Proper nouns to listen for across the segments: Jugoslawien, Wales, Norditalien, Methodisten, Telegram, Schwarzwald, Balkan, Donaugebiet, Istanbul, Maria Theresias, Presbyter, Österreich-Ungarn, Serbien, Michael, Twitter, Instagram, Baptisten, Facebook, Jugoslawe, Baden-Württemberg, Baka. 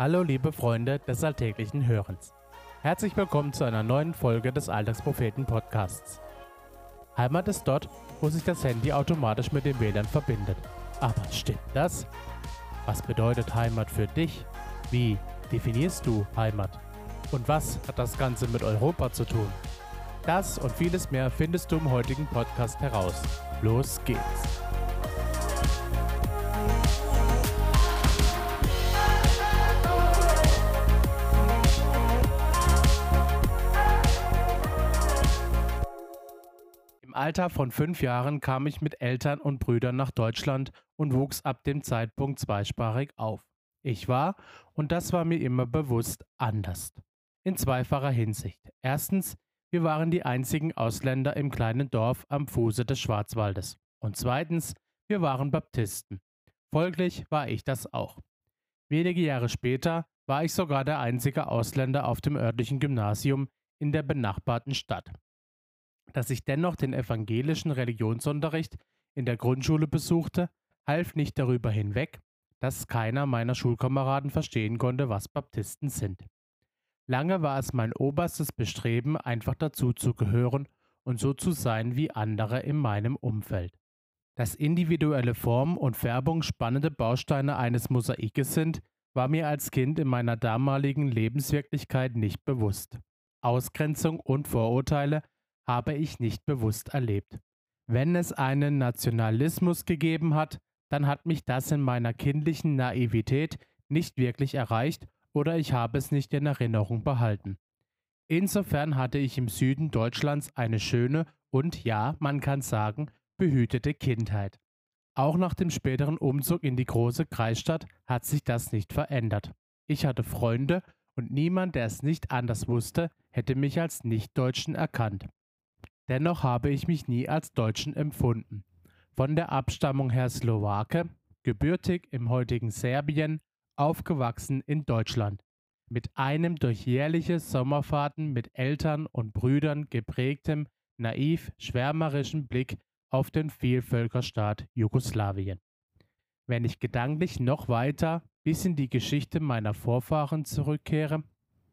Hallo liebe Freunde des alltäglichen Hörens. Herzlich willkommen zu einer neuen Folge des Alltagspropheten Podcasts. Heimat ist dort, wo sich das Handy automatisch mit dem WLAN verbindet. Aber stimmt das? Was bedeutet Heimat für dich? Wie definierst du Heimat? Und was hat das Ganze mit Europa zu tun? Das und vieles mehr findest du im heutigen Podcast heraus. Los geht's! Im Alter von 5 Jahren kam ich mit Eltern und Brüdern nach Deutschland und wuchs ab dem Zeitpunkt zweisprachig auf. Ich war, und das war mir immer bewusst, anders. In zweifacher Hinsicht. Erstens, wir waren die einzigen Ausländer im kleinen Dorf am Fuße des Schwarzwaldes. Und zweitens, wir waren Baptisten. Folglich war ich das auch. Wenige Jahre später war ich sogar der einzige Ausländer auf dem örtlichen Gymnasium in der benachbarten Stadt. Dass ich dennoch den evangelischen Religionsunterricht in der Grundschule besuchte, half nicht darüber hinweg, dass keiner meiner Schulkameraden verstehen konnte, was Baptisten sind. Lange war es mein oberstes Bestreben, einfach dazuzugehören und so zu sein wie andere in meinem Umfeld. Dass individuelle Form und Färbung spannende Bausteine eines Mosaikes sind, war mir als Kind in meiner damaligen Lebenswirklichkeit nicht bewusst. Ausgrenzung und Vorurteile habe ich nicht bewusst erlebt. Wenn es einen Nationalismus gegeben hat, dann hat mich das in meiner kindlichen Naivität nicht wirklich erreicht oder ich habe es nicht in Erinnerung behalten. Insofern hatte ich im Süden Deutschlands eine schöne und, ja, man kann sagen, behütete Kindheit. Auch nach dem späteren Umzug in die große Kreisstadt hat sich das nicht verändert. Ich hatte Freunde und niemand, der es nicht anders wusste, hätte mich als Nichtdeutschen erkannt. Dennoch habe ich mich nie als Deutschen empfunden. Von der Abstammung her Slowake, gebürtig im heutigen Serbien, aufgewachsen in Deutschland. Mit einem durch jährliche Sommerfahrten mit Eltern und Brüdern geprägtem, naiv schwärmerischen Blick auf den Vielvölkerstaat Jugoslawien. Wenn ich gedanklich noch weiter bis in die Geschichte meiner Vorfahren zurückkehre,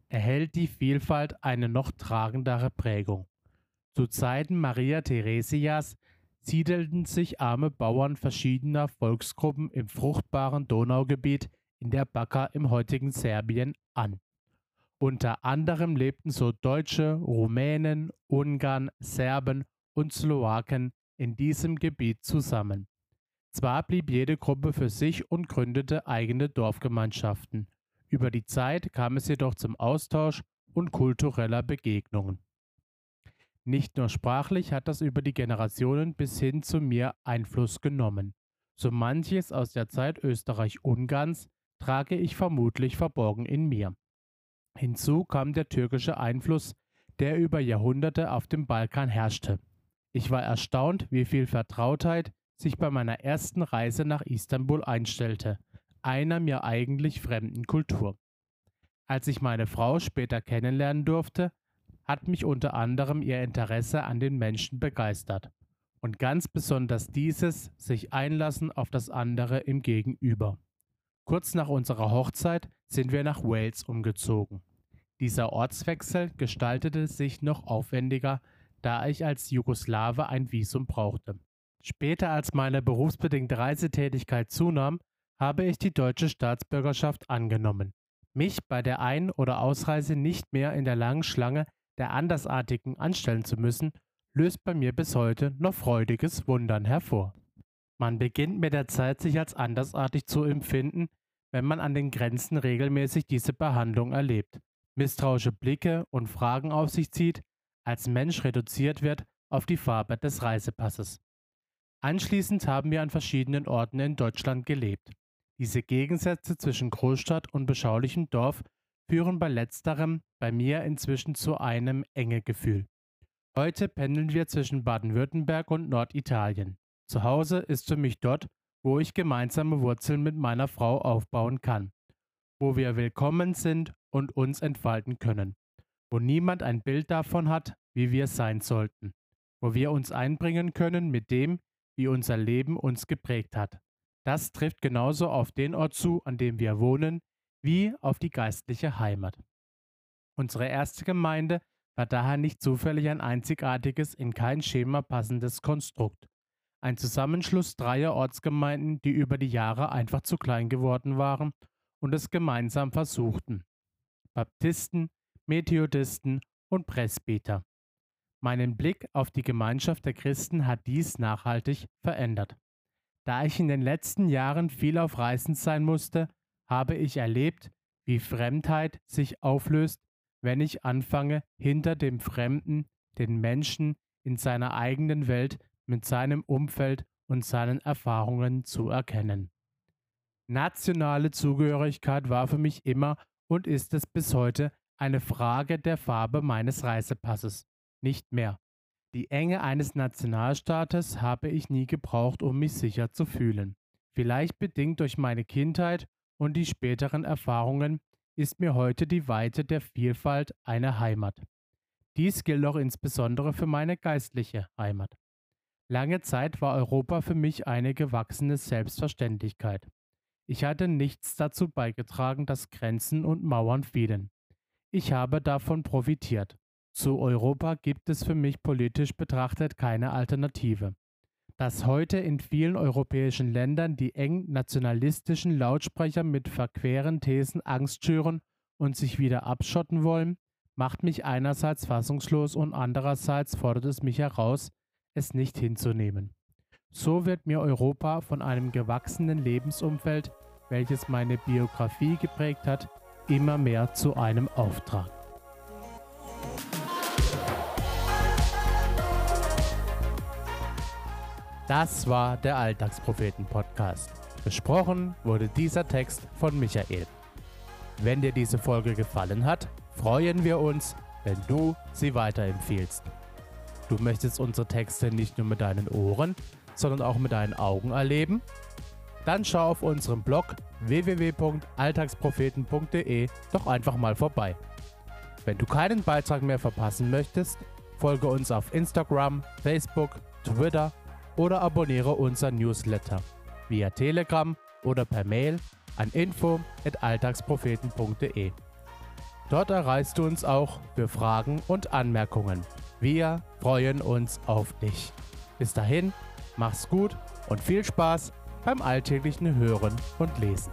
erhält die Vielfalt eine noch tragendere Prägung. Zu Zeiten Maria Theresias siedelten sich arme Bauern verschiedener Volksgruppen im fruchtbaren Donaugebiet in der Baka im heutigen Serbien an. Unter anderem lebten so Deutsche, Rumänen, Ungarn, Serben und Slowaken in diesem Gebiet zusammen. Zwar blieb jede Gruppe für sich und gründete eigene Dorfgemeinschaften. Über die Zeit kam es jedoch zum Austausch und kultureller Begegnungen. Nicht nur sprachlich hat das über die Generationen bis hin zu mir Einfluss genommen. So manches aus der Zeit Österreich-Ungarns trage ich vermutlich verborgen in mir. Hinzu kam der türkische Einfluss, der über Jahrhunderte auf dem Balkan herrschte. Ich war erstaunt, wie viel Vertrautheit sich bei meiner ersten Reise nach Istanbul einstellte, einer mir eigentlich fremden Kultur. Als ich meine Frau später kennenlernen durfte, hat mich unter anderem ihr Interesse an den Menschen begeistert. Und ganz besonders dieses sich einlassen auf das andere im Gegenüber. Kurz nach unserer Hochzeit sind wir nach Wales umgezogen. Dieser Ortswechsel gestaltete sich noch aufwendiger, da ich als Jugoslawe ein Visum brauchte. Später, als meine berufsbedingte Reisetätigkeit zunahm, habe ich die deutsche Staatsbürgerschaft angenommen. Mich bei der Ein- oder Ausreise nicht mehr in der langen Schlange der Andersartigen anstellen zu müssen, löst bei mir bis heute noch freudiges Wundern hervor. Man beginnt mit der Zeit, sich als andersartig zu empfinden, wenn man an den Grenzen regelmäßig diese Behandlung erlebt, misstrauische Blicke und Fragen auf sich zieht, als Mensch reduziert wird auf die Farbe des Reisepasses. Anschließend haben wir an verschiedenen Orten in Deutschland gelebt. Diese Gegensätze zwischen Großstadt und beschaulichem Dorf führen bei letzterem bei mir inzwischen zu einem Engegefühl. Heute pendeln wir zwischen Baden-Württemberg und Norditalien. Zu Hause ist für mich dort, wo ich gemeinsame Wurzeln mit meiner Frau aufbauen kann, wo wir willkommen sind und uns entfalten können, wo niemand ein Bild davon hat, wie wir sein sollten, wo wir uns einbringen können mit dem, wie unser Leben uns geprägt hat. Das trifft genauso auf den Ort zu, an dem wir wohnen, wie auf die geistliche Heimat. Unsere erste Gemeinde war daher nicht zufällig ein einzigartiges, in kein Schema passendes Konstrukt. Ein Zusammenschluss dreier Ortsgemeinden, die über die Jahre einfach zu klein geworden waren und es gemeinsam versuchten. Baptisten, Methodisten und Presbyter. Meinen Blick auf die Gemeinschaft der Christen hat dies nachhaltig verändert. Da ich in den letzten Jahren viel auf Reisen sein musste, habe ich erlebt, wie Fremdheit sich auflöst, wenn ich anfange, hinter dem Fremden, den Menschen in seiner eigenen Welt, mit seinem Umfeld und seinen Erfahrungen zu erkennen. Nationale Zugehörigkeit war für mich immer und ist es bis heute eine Frage der Farbe meines Reisepasses, nicht mehr. Die Enge eines Nationalstaates habe ich nie gebraucht, um mich sicher zu fühlen. Vielleicht bedingt durch meine Kindheit und die späteren Erfahrungen, ist mir heute die Weite der Vielfalt eine Heimat. Dies gilt auch insbesondere für meine geistliche Heimat. Lange Zeit war Europa für mich eine gewachsene Selbstverständlichkeit. Ich hatte nichts dazu beigetragen, dass Grenzen und Mauern fielen. Ich habe davon profitiert. Zu Europa gibt es für mich politisch betrachtet keine Alternative. Dass heute in vielen europäischen Ländern die eng nationalistischen Lautsprecher mit verqueren Thesen Angst schüren und sich wieder abschotten wollen, macht mich einerseits fassungslos und andererseits fordert es mich heraus, es nicht hinzunehmen. So wird mir Europa von einem gewachsenen Lebensumfeld, welches meine Biografie geprägt hat, immer mehr zu einem Auftrag. Das war der Alltagspropheten-Podcast. Besprochen wurde dieser Text von Michael. Wenn dir diese Folge gefallen hat, freuen wir uns, wenn du sie weiterempfiehlst. Du möchtest unsere Texte nicht nur mit deinen Ohren, sondern auch mit deinen Augen erleben? Dann schau auf unserem Blog www.alltagspropheten.de doch einfach mal vorbei. Wenn du keinen Beitrag mehr verpassen möchtest, folge uns auf Instagram, Facebook, Twitter oder abonniere unser Newsletter via Telegram oder per Mail an info@alltagspropheten.de. Dort erreichst du uns auch für Fragen und Anmerkungen. Wir freuen uns auf dich. Bis dahin, mach's gut und viel Spaß beim alltäglichen Hören und Lesen.